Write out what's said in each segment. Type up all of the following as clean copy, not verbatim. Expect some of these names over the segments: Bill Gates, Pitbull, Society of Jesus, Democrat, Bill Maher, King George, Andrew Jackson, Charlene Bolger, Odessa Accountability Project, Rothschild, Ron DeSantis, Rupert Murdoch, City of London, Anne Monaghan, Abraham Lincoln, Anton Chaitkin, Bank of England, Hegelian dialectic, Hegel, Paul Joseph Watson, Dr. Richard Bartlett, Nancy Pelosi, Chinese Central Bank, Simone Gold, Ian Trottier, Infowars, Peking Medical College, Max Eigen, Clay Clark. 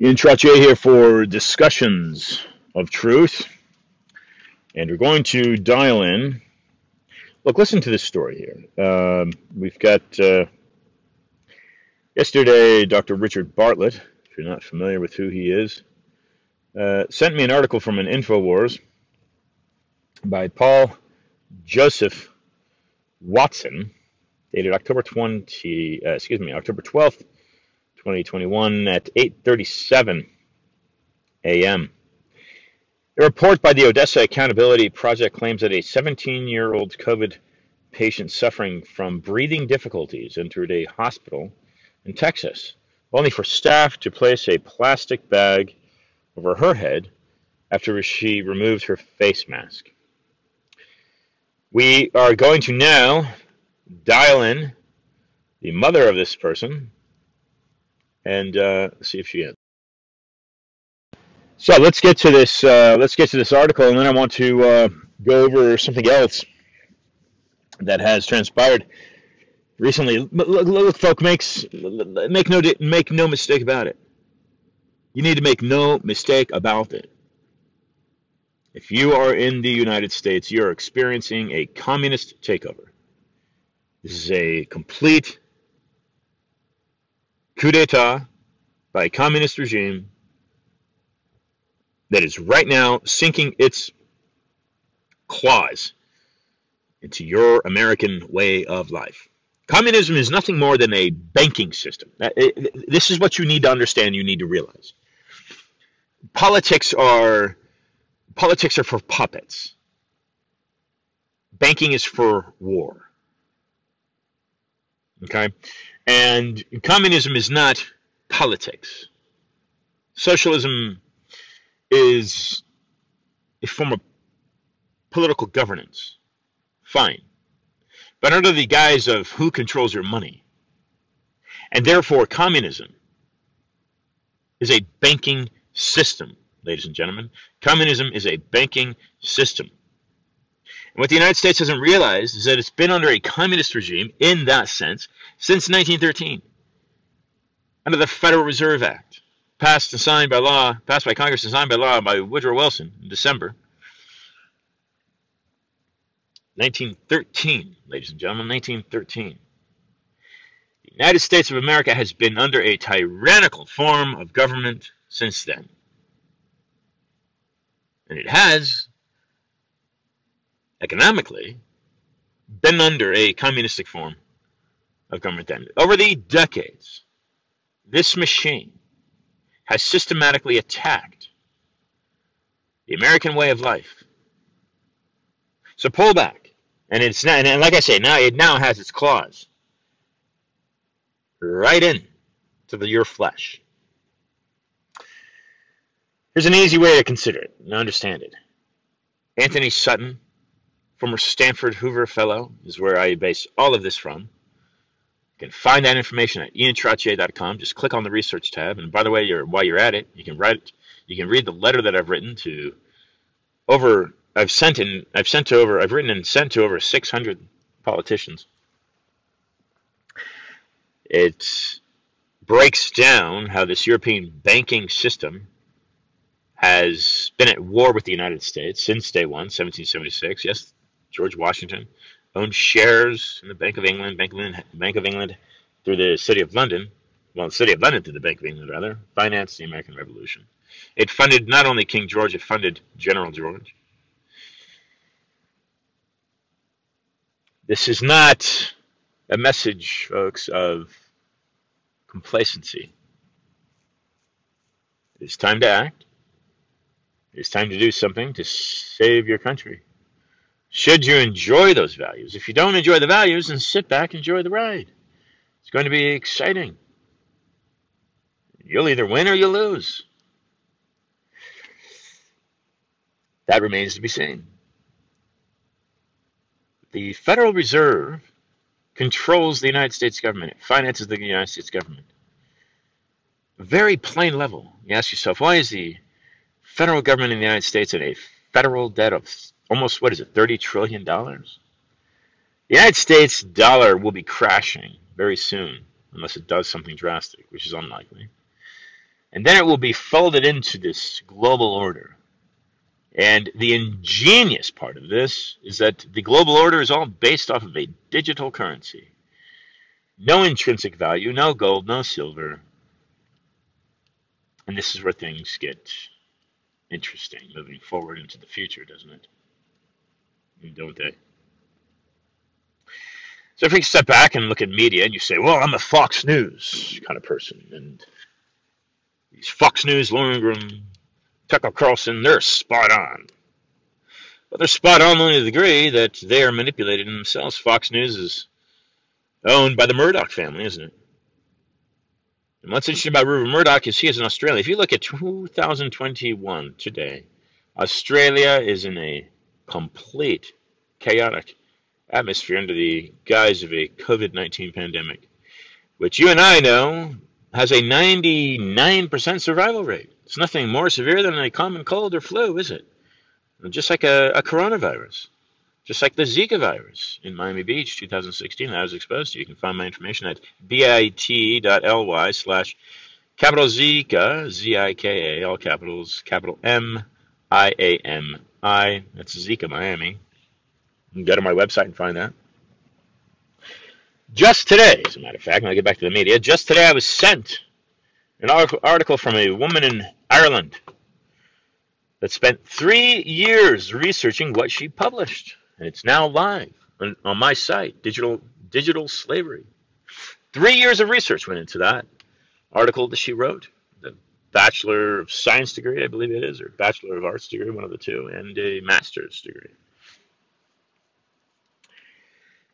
Ian Trottier here for Discussions of Truth, and we're going to dial in. Look, listen to this story here. We've got, yesterday, Dr. Richard Bartlett, if you're not familiar with who he is, sent me an article from an Infowars by Paul Joseph Watson, dated October 12th, 2021 at 8:37 a.m. A report by the Odessa Accountability Project claims that a 17-year-old COVID patient suffering from breathing difficulties entered a hospital in Texas, only for staff to place a plastic bag over her head after she removed her face mask. We are going to now dial in the mother of this person and see if she is. So let's get to this. Let's get to this article, and then I want to go over something else that has transpired recently. But look, folks, make no mistake about it. You need to make no mistake about it. If you are in the United States, you are experiencing a communist takeover. This is a complete coup d'etat by a communist regime that is right now sinking its claws into your American way of life. Communism is nothing more than a banking system. This is what you need to understand, you need to realize. Politics are for puppets. Banking is for war. Okay? And communism is not politics. Socialism is a form of political governance. Fine. But under the guise of who controls your money. And therefore, communism is a banking system, ladies and gentlemen. Communism is a banking system. And what the United States hasn't realized is that it's been under a communist regime, in that sense, since 1913, under the Federal Reserve Act, passed by Congress and signed by law by Woodrow Wilson in December 1913, ladies and gentlemen, 1913. The United States of America has been under a tyrannical form of government since then. And it has, economically, been under a communistic form of government then. Over the decades, this machine has systematically attacked the American way of life. So pull back. And it's not, and like I say, it now has its claws right in to your flesh. Here's an easy way to consider it and understand it. Anthony Sutton, former Stanford Hoover Fellow, is where I base all of this from. You can find that information at IanTrottier.com. Just click on the research tab. And by the way, while you're at it, you can read the letter that I've written to over. I've written and sent to over 600 politicians. It breaks down how this European banking system has been at war with the United States since day one, 1776. Yes, George Washington owned shares in the Bank of England through the City of London. Well, the City of London through the Bank of England, rather, financed the American Revolution. It funded not only King George, it funded General George. This is not a message, folks, of complacency. It's time to act. It's time to do something to save your country. Should you enjoy those values? If you don't enjoy the values, then sit back and enjoy the ride. It's going to be exciting. You'll either win or you'll lose. That remains to be seen. The Federal Reserve controls the United States government. It finances the United States government. A very plain level. You ask yourself, why is the federal government in the United States in a federal debt of almost, $30 trillion? The United States dollar will be crashing very soon, unless it does something drastic, which is unlikely. And then it will be folded into this global order. And the ingenious part of this is that the global order is all based off of a digital currency. No intrinsic value, no gold, no silver. And this is where things get interesting, moving forward into the future, doesn't it? Don't they? So if we step back and look at media and you say, well, I'm a Fox News kind of person, and these Fox News, Lundgren, Tucker Carlson, they're spot on. But they're spot on only to the degree that they are manipulated in themselves. Fox News is owned by the Murdoch family, isn't it? And what's interesting about Rupert Murdoch is he is in Australia. If you look at 2021 today, Australia is in a complete chaotic atmosphere under the guise of a COVID-19 pandemic, which you and I know has a 99% survival rate. It's nothing more severe than a common cold or flu, is it? Just like a coronavirus, just like the Zika virus in Miami Beach, 2016, that I was exposed to. You can find my information at bit.ly/Zika, Z-I-K-A, all capitals, capital M-I-A-M-I. That's Zika, Miami. You can go to my website and find that. Just today, as a matter of fact, and I'll get back to the media, just today I was sent an article from a woman in Ireland that spent 3 years researching what she published. And it's now live on my site, Digital Slavery. 3 years of research went into that article that she wrote, the Bachelor of Science degree, I believe it is, or Bachelor of Arts degree, one of the two, and a Master's degree.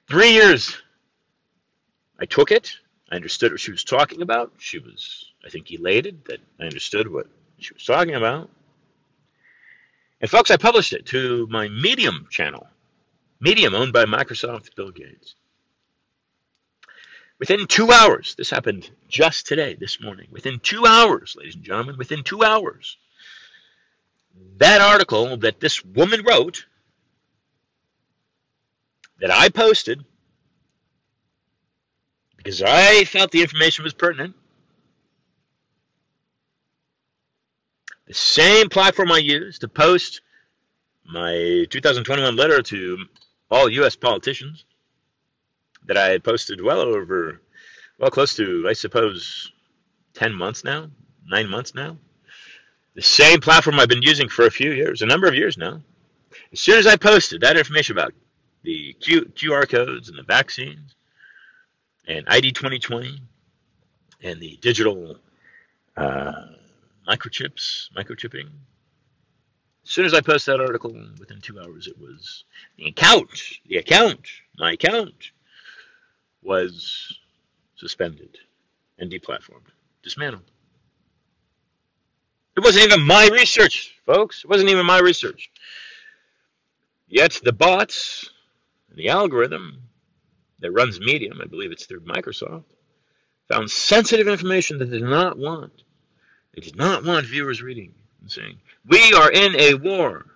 3 years. I took it. I understood what she was talking about. She was, I think, elated that I understood what she was talking about. And folks, I published it to my Medium channel. Medium, owned by Microsoft, Bill Gates. Within 2 hours, this happened just today, this morning. Within 2 hours, ladies and gentlemen, within 2 hours, that article that this woman wrote, that I posted, because I felt the information was pertinent. The same platform I used to post my 2021 letter to all U.S. politicians that I had posted close to, I suppose, 10 months now, 9 months now. The same platform I've been using for a number of years now. As soon as I posted that information about the QR codes and the vaccines and ID 2020 and the digital microchipping. As soon as I post that article, within 2 hours, it was my account was suspended and deplatformed, dismantled. It wasn't even my research, folks. It wasn't even my research. Yet the bots, the algorithm that runs Medium, I believe it's through Microsoft, found sensitive information that they did not want. They did not want viewers reading and saying, we are in a war.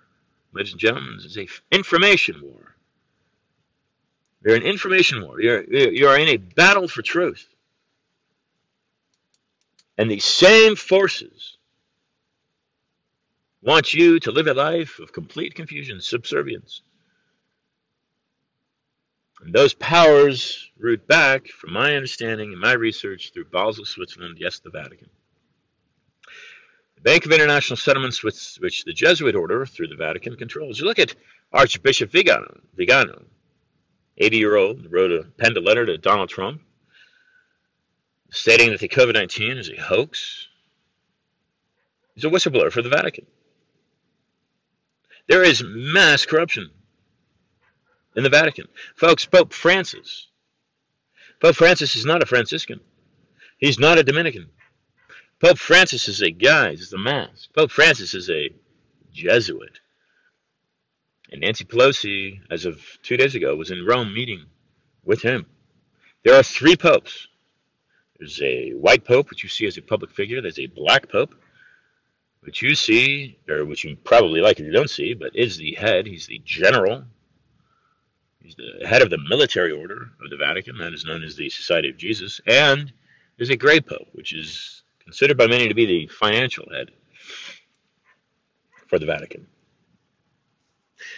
Ladies and gentlemen, this is an information war. You're an information war. You are in a battle for truth. And these same forces want you to live a life of complete confusion, subservience. And those powers root back, from my understanding and my research, through Basel, Switzerland, yes, the Vatican. The Bank of International Settlements, which the Jesuit order, through the Vatican, controls. You look at Archbishop Vigano, 80-year-old, penned a letter to Donald Trump stating that the COVID-19 is a hoax. He's a whistleblower for the Vatican. There is mass corruption in the Vatican. Folks, Pope Francis is not a Franciscan. He's not a Dominican. Pope Francis is a guise, it's a mask. Pope Francis is a Jesuit. And Nancy Pelosi, as of 2 days ago, was in Rome meeting with him. There are three popes. There's a white pope, which you see as a public figure. There's a black pope, which you see, or which you probably likely don't see, but is the head. He's the general. He's the head of the military order of the Vatican. That is known as the Society of Jesus. And there's a gray pope, which is considered by many to be the financial head for the Vatican.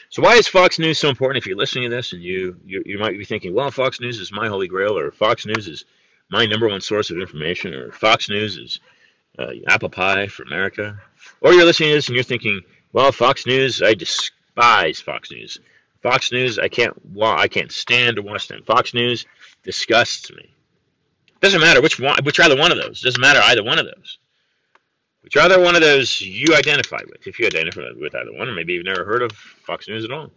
So why is Fox News so important? If you're listening to this and you might be thinking, well, Fox News is my holy grail, or Fox News is my number one source of information, or Fox News is apple pie for America. Or you're listening to this and you're thinking, well, Fox News, I despise Fox News. Fox News, I can't stand to watch them. Fox News disgusts me. Doesn't matter which either one of those. Which other one of those you identify with? If you identify with either one, or maybe you've never heard of Fox News at all.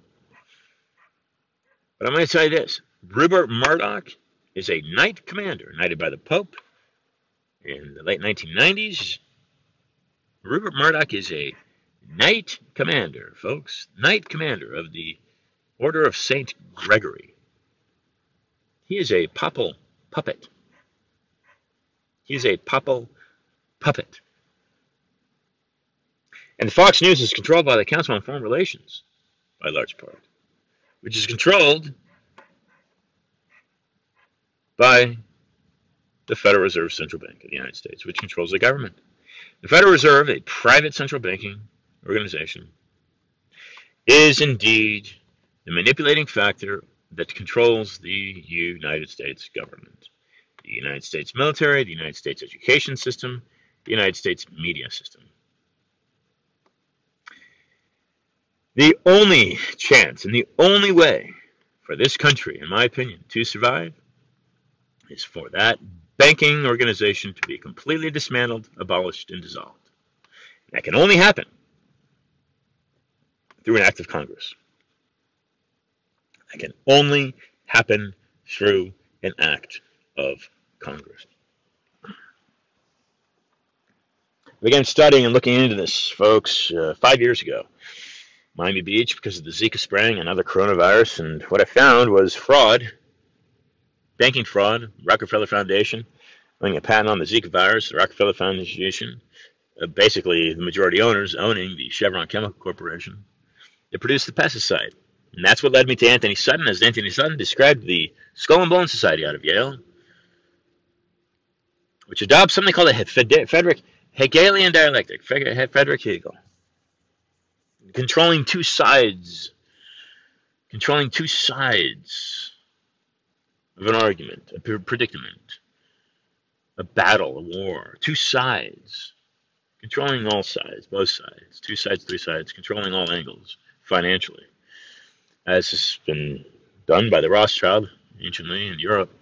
But I'm going to tell you this. Rupert Murdoch is a knight commander, knighted by the Pope in the late 1990s. Rupert Murdoch is a knight commander, folks. Knight commander of the Order of St. Gregory. He is a papal puppet. He's a papal puppet. And Fox News is controlled by the Council on Foreign Relations, by large part, which is controlled by the Federal Reserve Central Bank of the United States, which controls the government. The Federal Reserve, a private central banking organization, is indeed the manipulating factor that controls the United States government, the United States military, the United States education system, the United States media system. The only chance and the only way for this country, in my opinion, to survive is for that banking organization to be completely dismantled, abolished, and dissolved. And that can only happen through an act of Congress. That can only happen through an act of Congress. I began studying and looking into this, folks, 5 years ago. Miami Beach, because of the Zika spraying and other coronavirus, and what I found was fraud, banking fraud. Rockefeller Foundation, owning a patent on the Zika virus, the Rockefeller Foundation, basically the majority owners owning the Chevron Chemical Corporation, that produced the pesticide. And that's what led me to Anthony Sutton, as Anthony Sutton described the Skull and Bone Society out of Yale, which adopts something called a Frederick Hegelian dialectic, Frederick Hegel. Controlling two sides of an argument, a predicament, a battle, a war, two sides, controlling all sides, both sides, two sides, three sides, controlling all angles financially, as has been done by the Rothschild anciently in Europe,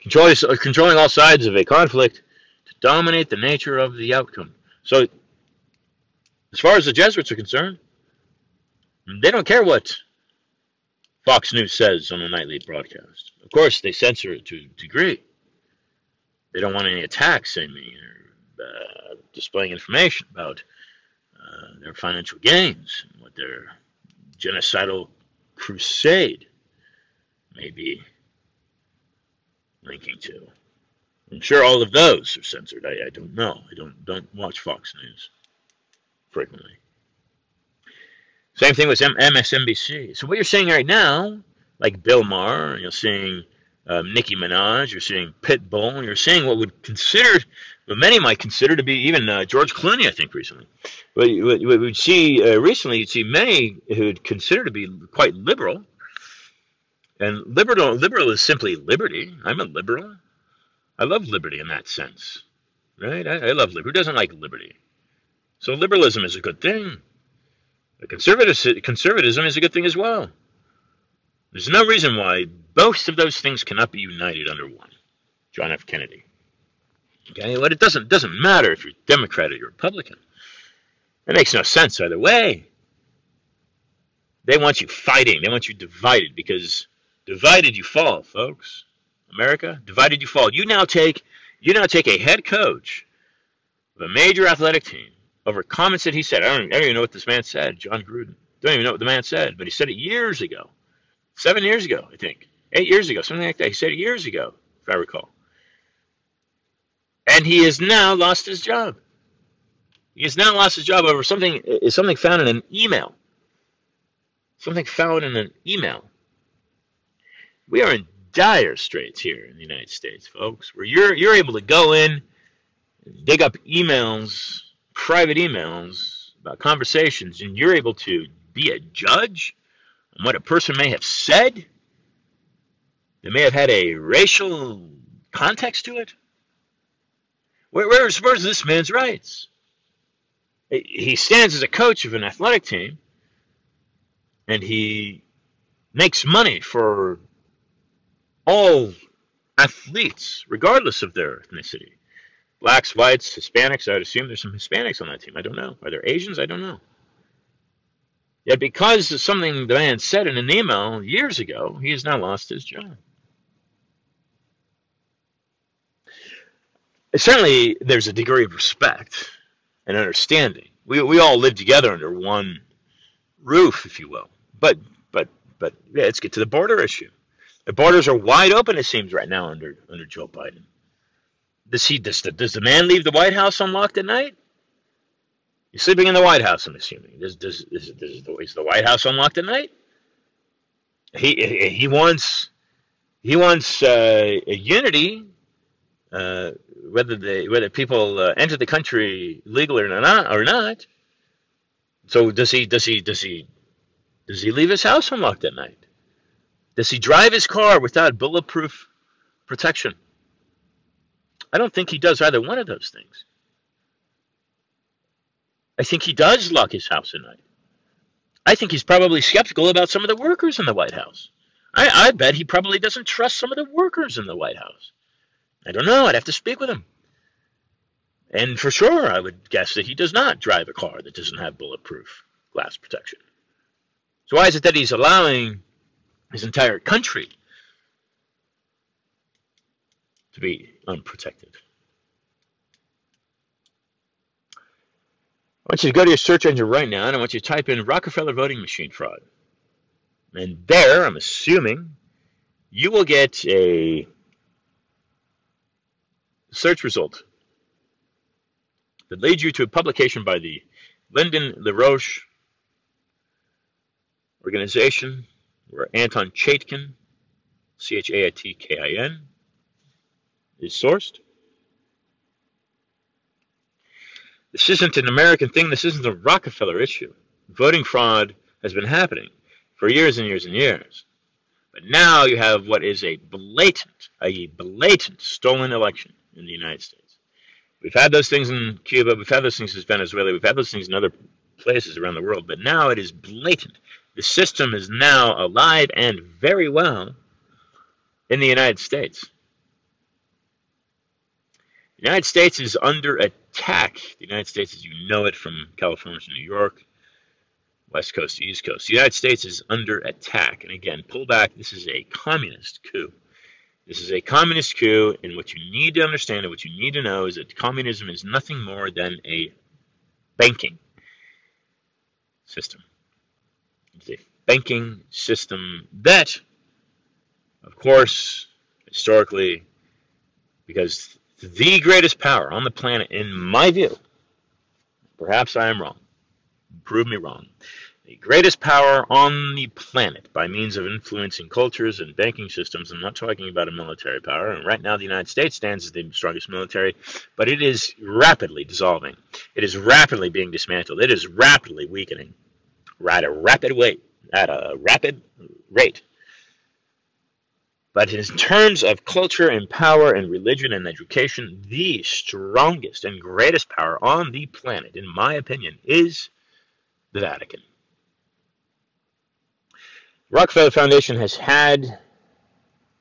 controlling all sides of a conflict to dominate the nature of the outcome. So, as far as the Jesuits are concerned, they don't care what Fox News says on a nightly broadcast. Of course, they censor it to a degree. They don't want any attacks, or displaying information about their financial gains and what their genocidal crusade may be linking to. I'm sure all of those are censored. I don't know. I don't watch Fox News frequently. Same thing with MSNBC. So what you're seeing right now, like Bill Maher, you're seeing Nicki Minaj, you're seeing Pitbull, you're seeing what many might consider to be even George Clooney, I think, recently. But what we'd see recently, you'd see many who'd consider to be quite liberal. And liberal is simply liberty. I'm a liberal. I love liberty in that sense, right? I love liberty. Who doesn't like liberty? So liberalism is a good thing. But conservatism is a good thing as well. There's no reason why both of those things cannot be united under one. John F. Kennedy. Okay, well, it doesn't matter if you're Democrat or you're Republican. It makes no sense either way. They want you fighting. They want you divided, because divided you fall, folks. America, divided you fall. You now take a head coach of a major athletic team over comments that he said. I don't even know what this man said, John Gruden. Don't even know what the man said, but he said it years ago. 7 years ago, I think. 8 years ago, something like that. He said it years ago, if I recall. And he has now lost his job. He has now lost his job over something found in an email. Something found in an email. We are in dire straits here in the United States, folks, where you're able to go in dig up emails, private emails about conversations, and you're able to be a judge on what a person may have said? They may have had a racial context to it. Where is this man's rights? He stands as a coach of an athletic team, and he makes money for all athletes, regardless of their ethnicity. Blacks, whites, Hispanics. I would assume there's some Hispanics on that team. I don't know. Are there Asians? I don't know. Yet because of something the man said in an email years ago, he has now lost his job. Certainly, there's a degree of respect and understanding. We all live together under one roof, if you will. But yeah, let's get to the border issue. The borders are wide open, it seems, right now under Joe Biden. Does the man leave the White House unlocked at night? He's sleeping in the White House, I'm assuming. Is the White House unlocked at night? He wants a unity. Whether people enter the country legally or not. So does he leave his house unlocked at night? Does he drive his car without bulletproof protection? I don't think he does either one of those things. I think he does lock his house at night. I think he's probably skeptical about some of the workers in the White House. I bet he probably doesn't trust some of the workers in the White House. I don't know. I'd have to speak with him. And for sure, I would guess that he does not drive a car that doesn't have bulletproof glass protection. So why is it that he's allowing his entire country to be unprotected? I want you to go to your search engine right now, and I want you to type in Rockefeller voting machine fraud. And there, I'm assuming, you will get a search result that leads you to a publication by the Lyndon LaRoche organization, where Anton Chaitkin, Chatkin, is sourced. This isn't an American thing. This isn't a Rockefeller issue. Voting fraud has been happening for years and years and years. But now you have what is a blatant, stolen election in the United States. We've had those things in Cuba. We've had those things in Venezuela. We've had those things in other places around the world. But now it is blatant. The system is now alive and very well in the United States. The United States is under attack. The United States, as you know it, from California to New York, West Coast to East Coast. The United States is under attack. And again, pull back. This is a communist coup. This is a communist coup, and what you need to understand and what you need to know is that communism is nothing more than a banking system. It's a banking system that, of course, historically, because the greatest power on the planet, in my view, perhaps I am wrong, prove me wrong, the greatest power on the planet by means of influencing cultures and banking systems. I'm not talking about a military power. And right now the United States stands as the strongest military, but it is rapidly dissolving. It is rapidly being dismantled. It is rapidly weakening at a rapid rate. But in terms of culture and power and religion and education, the strongest and greatest power on the planet, in my opinion, is the Vatican. Rockefeller Foundation has had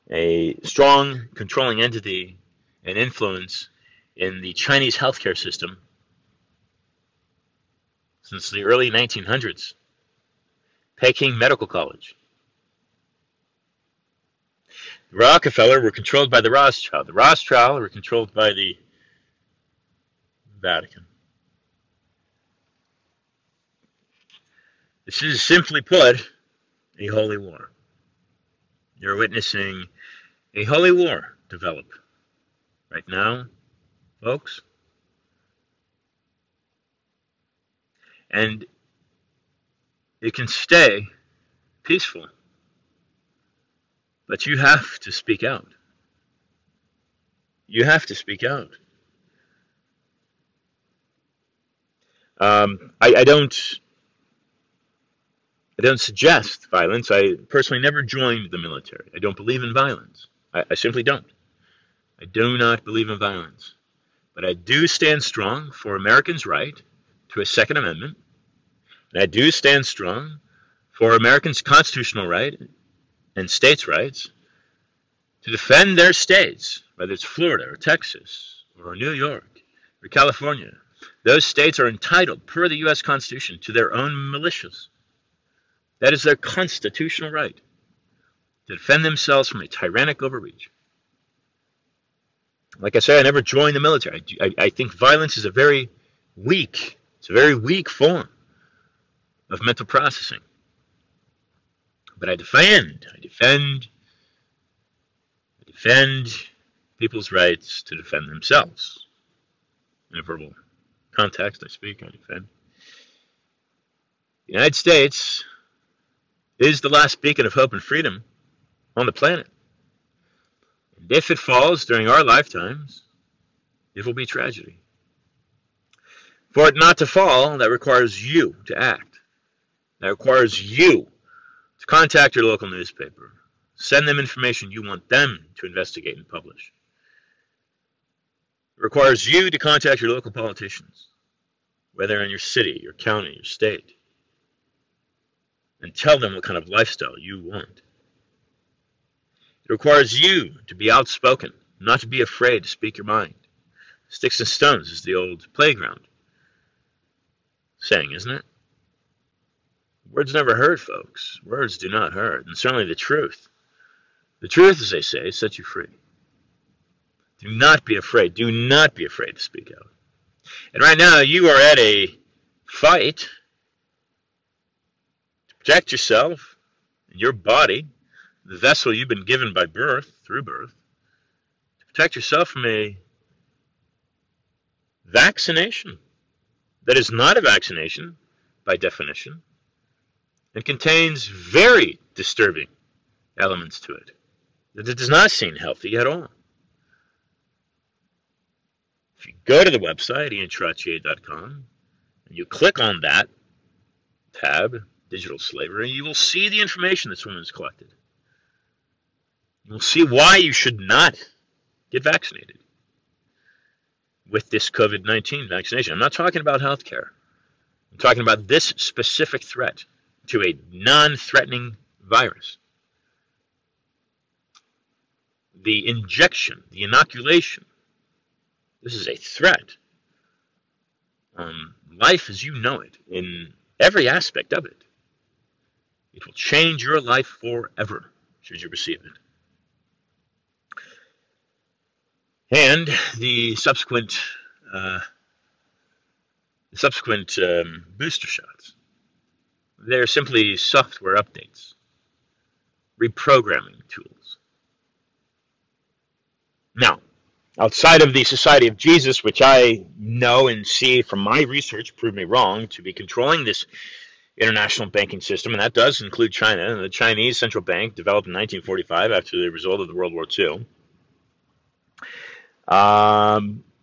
a strong controlling entity and influence in the Chinese healthcare system since the early 1900s. Peking Medical College. The Rockefeller were controlled by the Rothschild. The Rothschild were controlled by the Vatican. This is, simply put, a holy war. You're witnessing a holy war develop right now, folks. And it can stay peaceful, but you have to speak out. You have to speak out. I don't suggest violence. I personally never joined the military. I don't believe in violence. I simply don't. I do not believe in violence. But I do stand strong for Americans' right to a Second Amendment. And I do stand strong for Americans' constitutional right and states' rights to defend their states, whether it's Florida or Texas or New York or California. Those states are entitled, per the U.S. Constitution, to their own militias. That is their constitutional right to defend themselves from a tyrannic overreach. Like I say, I never joined the military. I think violence is a very weak form of mental processing. But I defend people's rights to defend themselves. In a verbal context, I defend. The United States is the last beacon of hope and freedom on the planet. And if it falls during our lifetimes, it will be tragedy. For it not to fall, that requires you to act. That requires you to contact your local newspaper. Send them information you want them to investigate and publish. It requires you to contact your local politicians, whether in your city, your county, your state, and tell them what kind of lifestyle you want. It requires you to be outspoken, not to be afraid to speak your mind. Sticks and stones is the old playground saying, isn't it? Words never hurt, folks. Words do not hurt, and certainly the truth. The truth, as they say, sets you free. Do not be afraid. Do not be afraid to speak out. And right now, you are at a fight to protect yourself, your body, the vessel you've been given by birth, through birth, to protect yourself from a vaccination that is not a vaccination by definition and contains very disturbing elements to it that it does not seem healthy at all. If you go to the website, IanTrottier.com, and you click on that tab, digital slavery, you will see the information this woman has collected. You will see why you should not get vaccinated with this COVID-19 vaccination. I'm not talking about healthcare. I'm talking about this specific threat to a non-threatening virus. The injection, the inoculation, this is a threat on life as you know it, in every aspect of it. It will change your life forever, should you receive it. And the subsequent booster shots, they're simply software updates, reprogramming tools. Now, outside of the Society of Jesus, which I know and see from my research proved me wrong to be controlling this international banking system, and that does include China, and the Chinese central bank developed in 1945 after the result of the World War II.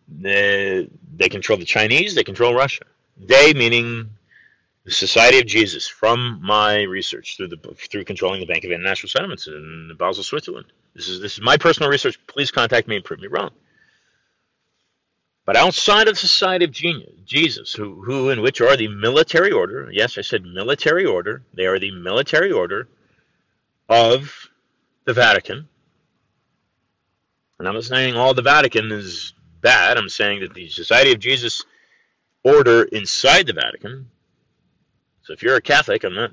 They control the Chinese, they control Russia. They, meaning the Society of Jesus, from my research through controlling the Bank of International Settlements in Basel, Switzerland. This is my personal research. Please contact me and prove me wrong. But outside of the Society of Jesus, who and which are the military order, yes, I said military order, they are the military order of the Vatican. And I'm not saying all the Vatican is bad. I'm saying that the Society of Jesus order inside the Vatican. So if you're a Catholic, I'm not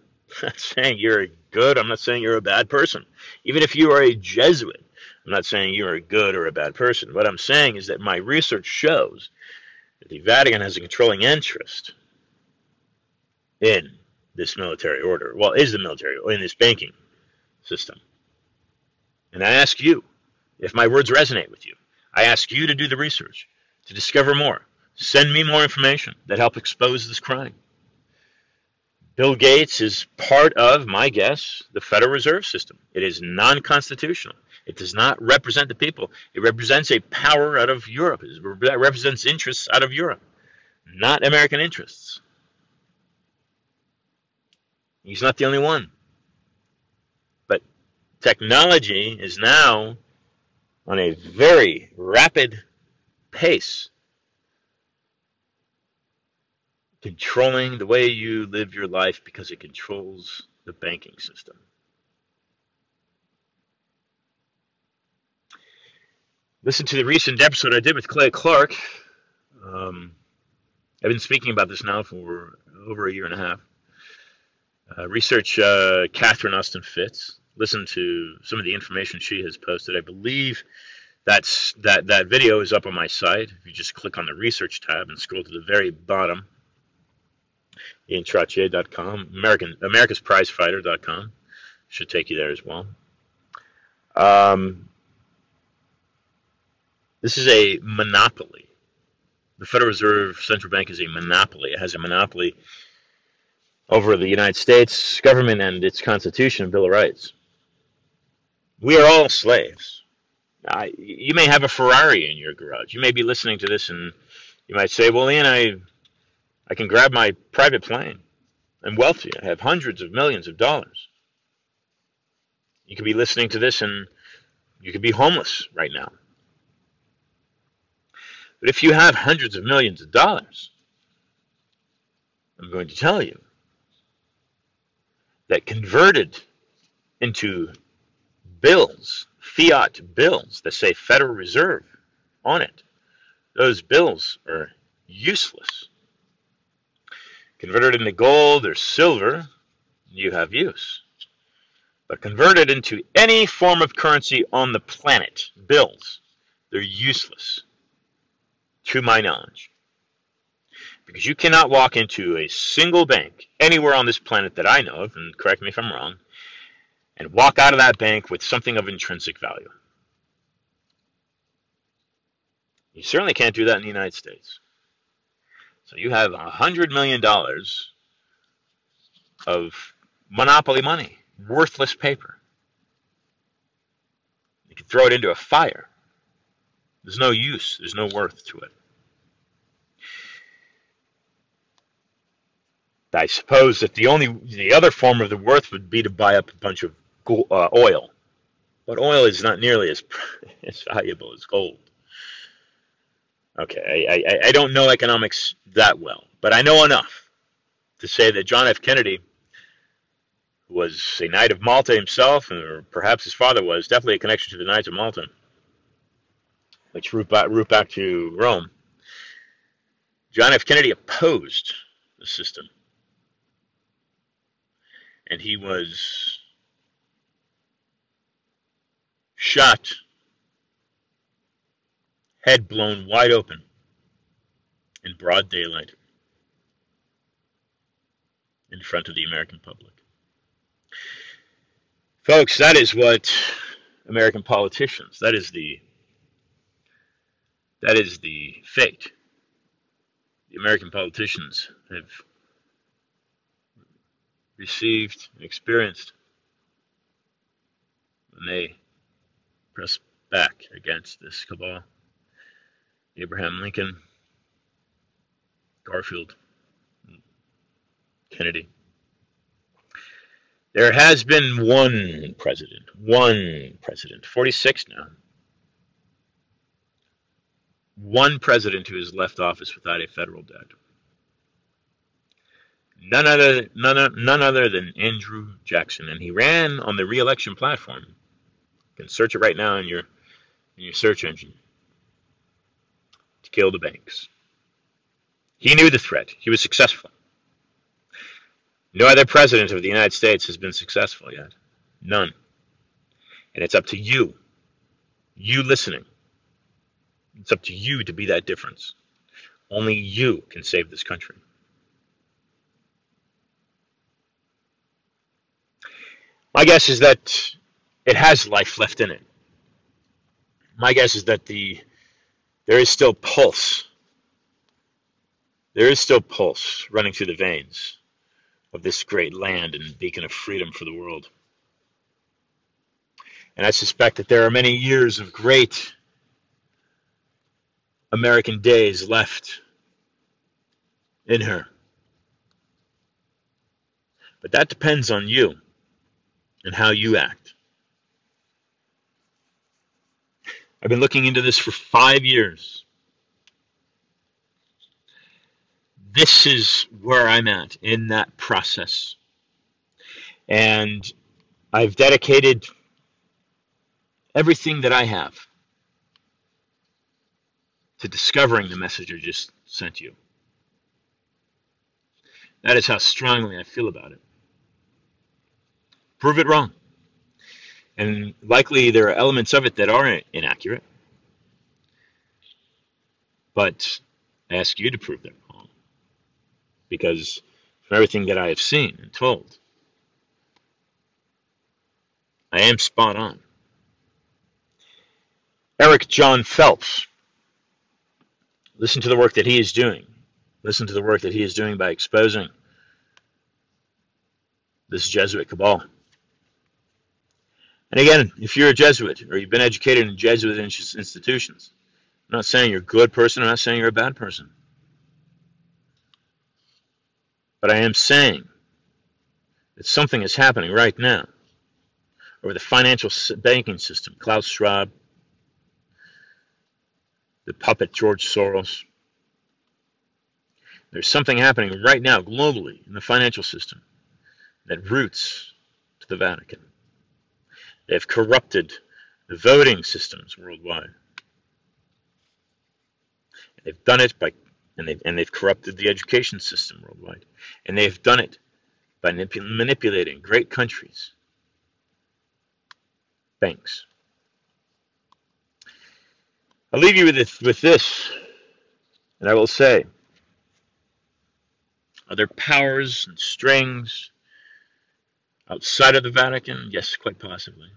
saying you're good. I'm not saying you're a bad person. Even if you are a Jesuit, I'm not saying you're a good or a bad person. What I'm saying is that my research shows that the Vatican has a controlling interest in this military order. Well, is the military, in this banking system. And I ask you, if my words resonate with you, I ask you to do the research, to discover more. Send me more information that help expose this crime. Bill Gates is part of, my guess, the Federal Reserve System. It is non-constitutional. It does not represent the people. It represents a power out of Europe. It represents interests out of Europe. not American interests. He's not the only one. But technology is now on a very rapid pace, controlling the way you live your life because it controls the banking system. Listen to the recent episode I did with Clay Clark. I've been speaking about this now for over a year and a half. Research Catherine Austin Fitz. Listen to some of the information she has posted. I believe that video is up on my site. If you just click on the research tab and scroll to the very bottom, IanTrottier.com, America's Prizefighter.com should take you there as well. This is a monopoly. The Federal Reserve Central Bank is a monopoly. It has a monopoly over the United States government and its Constitution and Bill of Rights. We are all slaves. You may have a Ferrari in your garage. You may be listening to this and you might say, well, Ian, I can grab my private plane. I'm wealthy. I have hundreds of millions of dollars. You could be listening to this and you could be homeless right now. But if you have hundreds of millions of dollars, I'm going to tell you that converted into bills, fiat bills that say Federal Reserve on it, those bills are useless. Converted into gold or silver, you have use. But converted into any form of currency on the planet, bills, they're useless, to my knowledge. Because you cannot walk into a single bank anywhere on this planet that I know of, and correct me if I'm wrong, and walk out of that bank with something of intrinsic value. You certainly can't do that in the United States. So you have $100 million of monopoly money, worthless paper. You can throw it into a fire. There's no use. There's no worth to it. I suppose that the other form of the worth would be to buy up a bunch of oil. But oil is not nearly as valuable as gold. Okay, I don't know economics that well, but I know enough to say that John F. Kennedy was a Knight of Malta himself, or perhaps his father was, definitely a connection to the Knights of Malta, which root back to Rome. John F. Kennedy opposed the system, and he was shot, head blown wide open in broad daylight in front of the American public. Folks, that is what American politicians, that is the fate. The American politicians have received and experienced when they press back against this cabal. Abraham Lincoln, Garfield, Kennedy. There has been one president, 46 now. One president who has left office without a federal debt. None other than Andrew Jackson. And he ran on the re-election platform. You can search it right now in your search engine. To kill the banks. He knew the threat. He was successful. No other president of the United States has been successful yet. None. And it's up to you. You listening. It's up to you to be that difference. Only you can save this country. My guess is that it has life left in it. My guess is that there is still pulse. There is still pulse running through the veins of this great land and beacon of freedom for the world. And I suspect that there are many years of great American days left in her. But that depends on you and how you act. I've been looking into this for 5 years. This is where I'm at in that process. And I've dedicated everything that I have to discovering the message I just sent you. That is how strongly I feel about it. Prove it wrong. And likely there are elements of it that are inaccurate. But I ask you to prove them wrong. Because from everything that I have seen and told, I am spot on. Eric John Phelps. Listen to the work that he is doing. Listen to the work that he is doing by exposing this Jesuit cabal. And again, if you're a Jesuit or you've been educated in Jesuit institutions, I'm not saying you're a good person. I'm not saying you're a bad person. But I am saying that something is happening right now over the financial banking system. Klaus Schwab, the puppet George Soros. There's something happening right now globally in the financial system that roots to the Vatican. They've corrupted the voting systems worldwide. They've done it by, and they've corrupted the education system worldwide. And they've done it by manipulating great countries, banks. I'll leave you with this, and I will say, other powers and strings outside of the Vatican? Yes, quite possibly.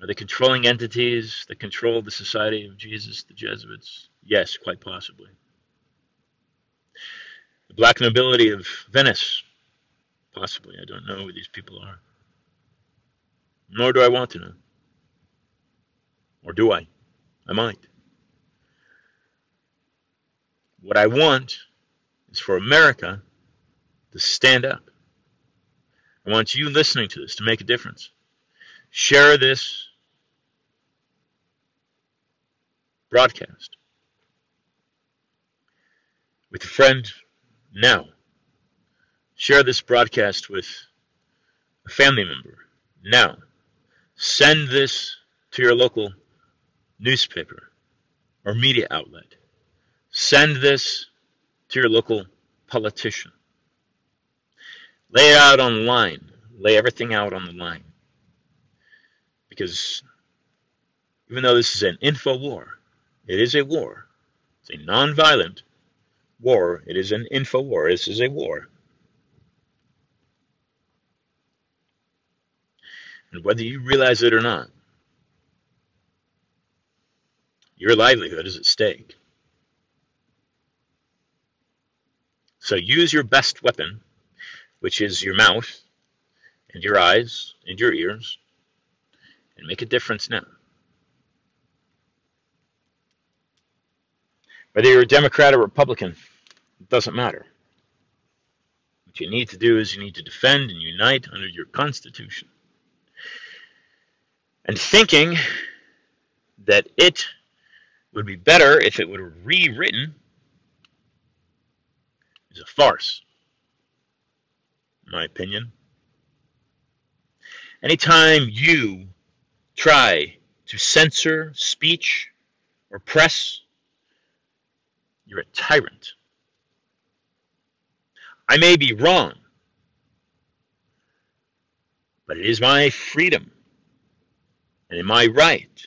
Are they controlling entities that control the Society of Jesus, the Jesuits? Yes, quite possibly. The black nobility of Venice? Possibly. I don't know who these people are. Nor do I want to know. Or do I? I might. What I want is for America to stand up. I want you listening to this to make a difference. Share this broadcast with a friend now. Share this broadcast with a family member now. Send this to your local newspaper or media outlet. Send this to your local politician. Lay it out on the line. Lay everything out on the line. Because even though this is an info war, it is a war. It's a nonviolent war. It is an info war. This is a war. And whether you realize it or not, your livelihood is at stake. So use your best weapon, which is your mouth and your eyes and your ears, and make a difference now. Whether you're a Democrat or Republican, it doesn't matter. What you need to do is you need to defend and unite under your Constitution. And thinking that it would be better if it were rewritten is a farce, in my opinion. Anytime you try to censor speech or press, you're a tyrant. I may be wrong, but it is my freedom and in my right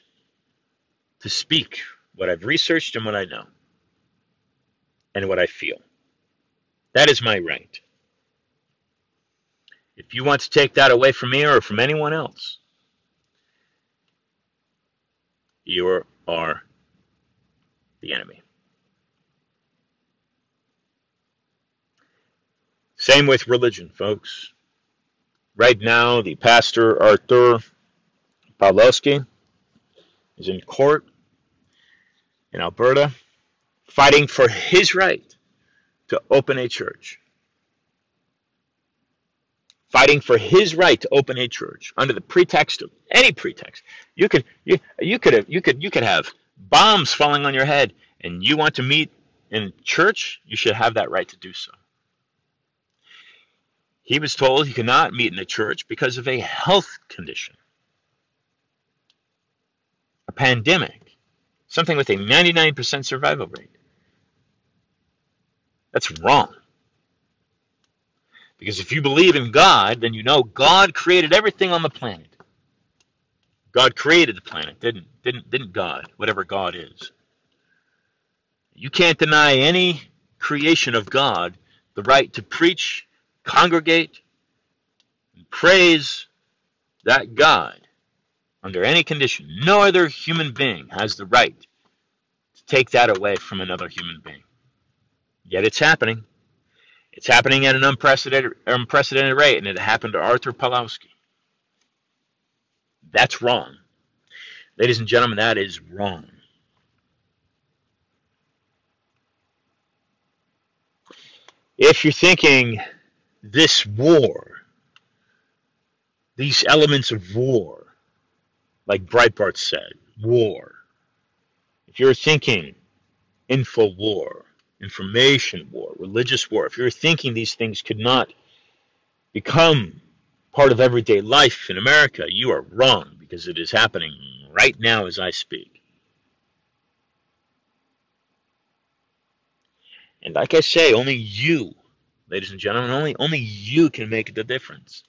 to speak what I've researched and what I know and what I feel. That is my right. If you want to take that away from me or from anyone else, you are the enemy. Same with religion, folks. Right now, the pastor, Arthur Pawlowski, is in court in Alberta, fighting for his right to open a church, fighting for his right to open a church under the pretext of any pretext. You could have bombs falling on your head, and you want to meet in church, you should have that right to do so. He was told he could not meet in a church because of a health condition, a pandemic, something with a 99% survival rate. That's wrong. Because if you believe in God, then you know God created everything on the planet. God created the planet, didn't God, whatever God is. You can't deny any creation of God the right to preach, congregate, and praise that God under any condition. No other human being has the right to take that away from another human being. Yet it's happening. It's happening at an unprecedented rate, and it happened to Arthur Pawlowski. That's wrong. Ladies and gentlemen, that is wrong. If you're thinking this war, these elements of war, like Breitbart said, war. If you're thinking Infowar, information war, religious war, if you're thinking these things could not become part of everyday life in America, you are wrong, because it is happening right now as I speak. And like I say, only you, ladies and gentlemen, only you can make the difference.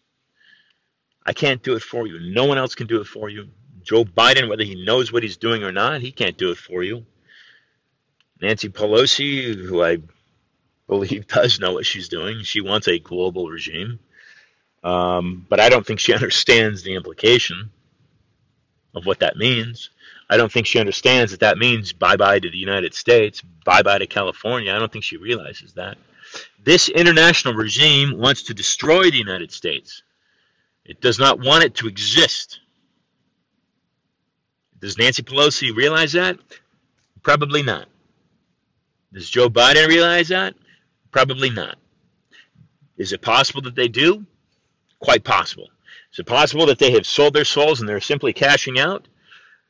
I can't do it for you. No one else can do it for you. Joe Biden, whether he knows what he's doing or not, he can't do it for you. Nancy Pelosi, who I believe does know what she's doing, she wants a global regime, but I don't think she understands the implication of what that means. I don't think she understands that that means bye-bye to the United States, bye-bye to California. I don't think she realizes that. This international regime wants to destroy the United States. It does not want it to exist. Does Nancy Pelosi realize that? Probably not. Does Joe Biden realize that? Probably not. Is it possible that they do? Quite possible. Is it possible that they have sold their souls and they're simply cashing out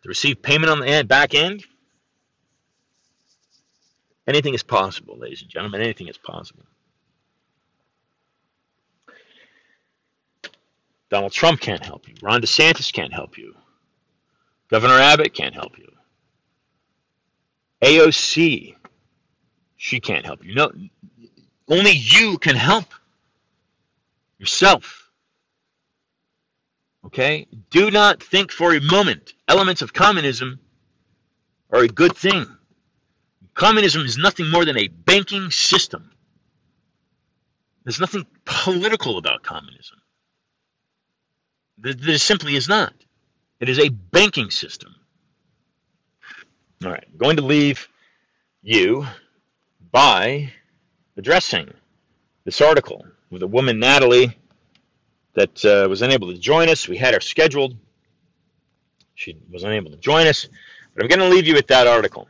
to receive payment on the back end? Anything is possible, ladies and gentlemen. Anything is possible. Donald Trump can't help you. Ron DeSantis can't help you. Governor Abbott can't help you. AOC, she can't help you. No, only you can help yourself. Okay? Do not think for a moment elements of communism are a good thing. Communism is nothing more than a banking system. There's nothing political about communism. There simply is not. It is a banking system. All right, I'm going to leave you by addressing this article with a woman, Natalie, that was unable to join us. We had her scheduled. She was unable to join us. But I'm going to leave you with that article.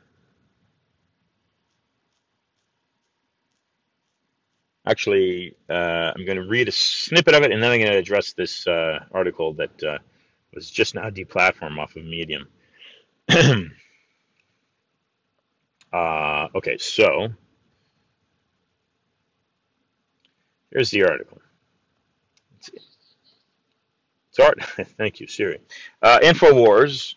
Actually, I'm going to read a snippet of it, and then I'm going to address this article that was just now deplatformed off of Medium. Okay, so here's the article. It's art. Thank you, Siri. Infowars.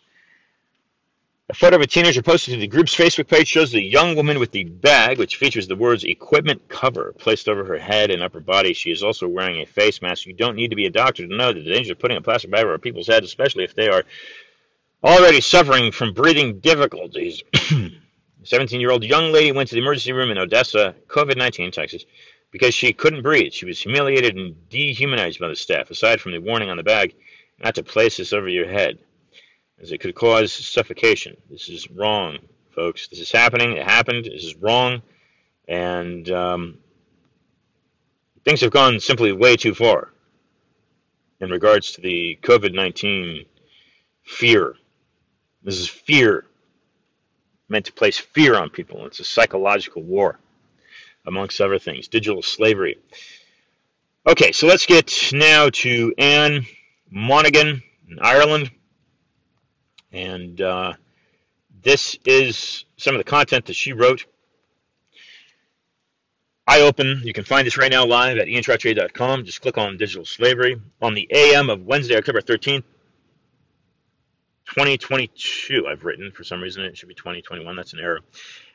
A photo of a teenager posted to the group's Facebook page shows the young woman with the bag, which features the words "equipment cover" placed over her head and upper body. She is also wearing a face mask. You don't need to be a doctor to know that the danger of putting a plastic bag over people's heads, especially if they are already suffering from breathing difficulties. 17-year-old young lady went to the emergency room in Odessa, COVID-19, Texas, because she couldn't breathe. She was humiliated and dehumanized by the staff, aside from the warning on the bag not to place this over your head, as it could cause suffocation. This is wrong, folks. This is happening. It happened. This is wrong. And things have gone simply way too far in regards to the COVID-19 fear. This is fear. Meant to place fear on people. It's a psychological war. amongst other things, digital slavery. Okay, so let's get now to Anne Monaghan in Ireland. And this is some of the content that she wrote. You can find this right now live at IanTrottier.com. Just click on digital slavery. On the AM of Wednesday, October 13th, 2022, I've written. For some reason, it should be 2021. That's an error.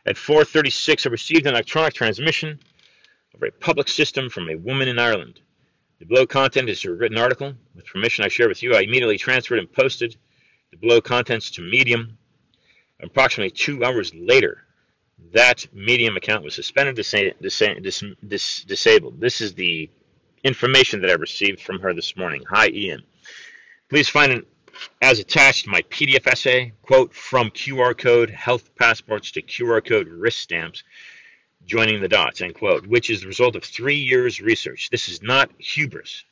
At 4:36, I received an electronic transmission of a public system from a woman in Ireland. The below content is a written article. With permission I share with you, I immediately transferred and posted the below contents to Medium. Approximately 2 hours later, that Medium account was suspended, disabled. This is the information that I received from her this morning. Hi, Ian. Please find it as attached my PDF essay, quote, from QR code health passports to QR code wrist stamps, joining the dots, end quote, which is the result of 3 years' research. This is not hubris,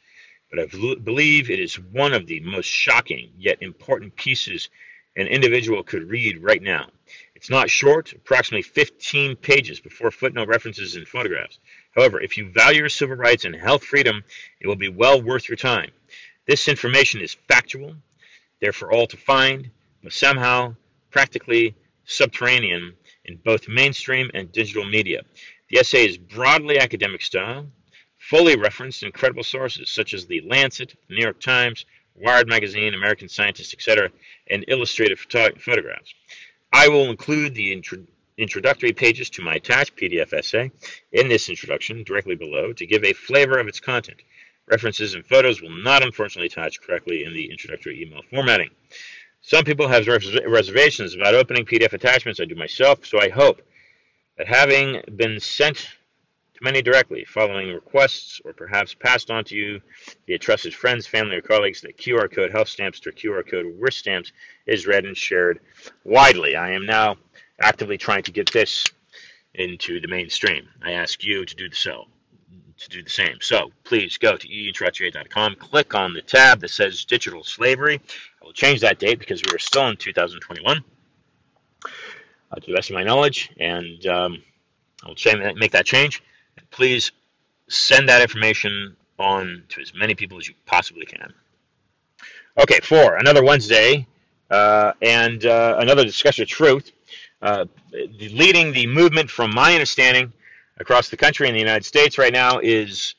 but I believe it is one of the most shocking yet important pieces an individual could read right now. It's not short, approximately 15 pages before footnote references and photographs. However, if you value your civil rights and health freedom, it will be well worth your time. This information is factual, there for all to find, but somehow practically subterranean in both mainstream and digital media. The essay is broadly academic style, fully referenced in credible sources such as The Lancet, The New York Times, Wired Magazine, American Scientist, etc., and illustrated photographs. I will include the introductory pages to my attached PDF essay in this introduction directly below to give a flavor of its content. References and photos will not, unfortunately, attach correctly in the introductory email formatting. Some people have reservations about opening PDF attachments. I do myself, so I hope that having been sent to many directly, following requests, or perhaps passed on to you via trusted friends, family, or colleagues, that QR code health stamps or QR code wrist stamps is read and shared widely. I am now actively trying to get this into the mainstream. I ask you to do so, to do the same. So please go to IanTrottier.com, click on the tab that says digital slavery. I will change that date because we are still in 2021, to the best of my knowledge, and I will make that change. Please send that information on to as many people as you possibly can. Okay, for another Wednesday and another discussion of truth, leading the movement, from my understanding, across the country in the United States right now is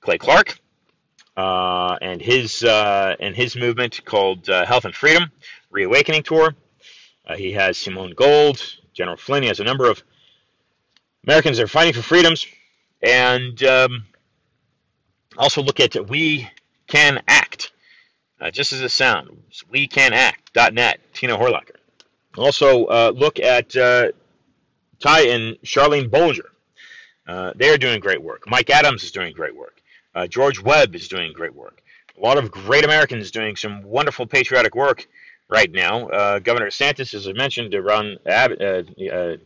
Clay Clark and his movement called Health and Freedom Reawakening Tour. He has Simone Gold, General Flynn. He has a number of Americans that are fighting for freedoms. And also look at We Can Act, just as it sounds, WeCanAct.net, Tina Horlocker. Also look at Ty and Charlene Bolger. They are doing great work. Mike Adams is doing great work. George Webb is doing great work. A lot of great Americans doing some wonderful patriotic work right now. Governor DeSantis, as I mentioned, Ron Abbott,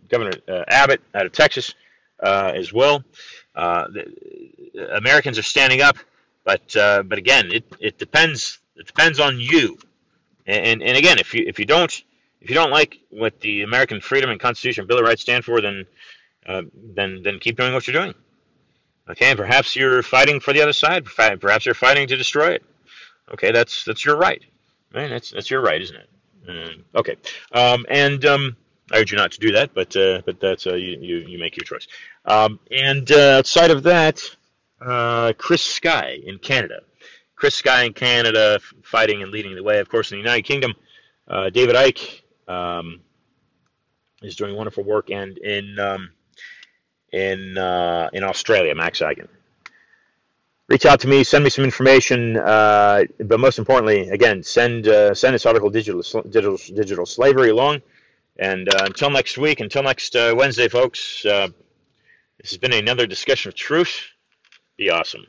Governor Abbott out of Texas as well. The Americans are standing up, but again, it depends. It depends on you. And again, if you don't like what the American freedom and Constitution, Bill of Rights stand for, then keep doing what you're doing. Okay, and perhaps you're fighting for the other side. Perhaps you're fighting to destroy it. Okay, that's your right. Right? That's your right, isn't it? Okay, I urge you not to do that, but that's you make your choice. Outside of that, Chris Skye in Canada. Chris Skye in Canada fighting and leading the way. Of course, in the United Kingdom, David Icke is doing wonderful work, and in Australia, Max Eigen. Reach out to me, send me some information, but most importantly, again, send this article, digital slavery, along. And until next week, until next Wednesday, folks, this has been another discussion of truth. Be awesome.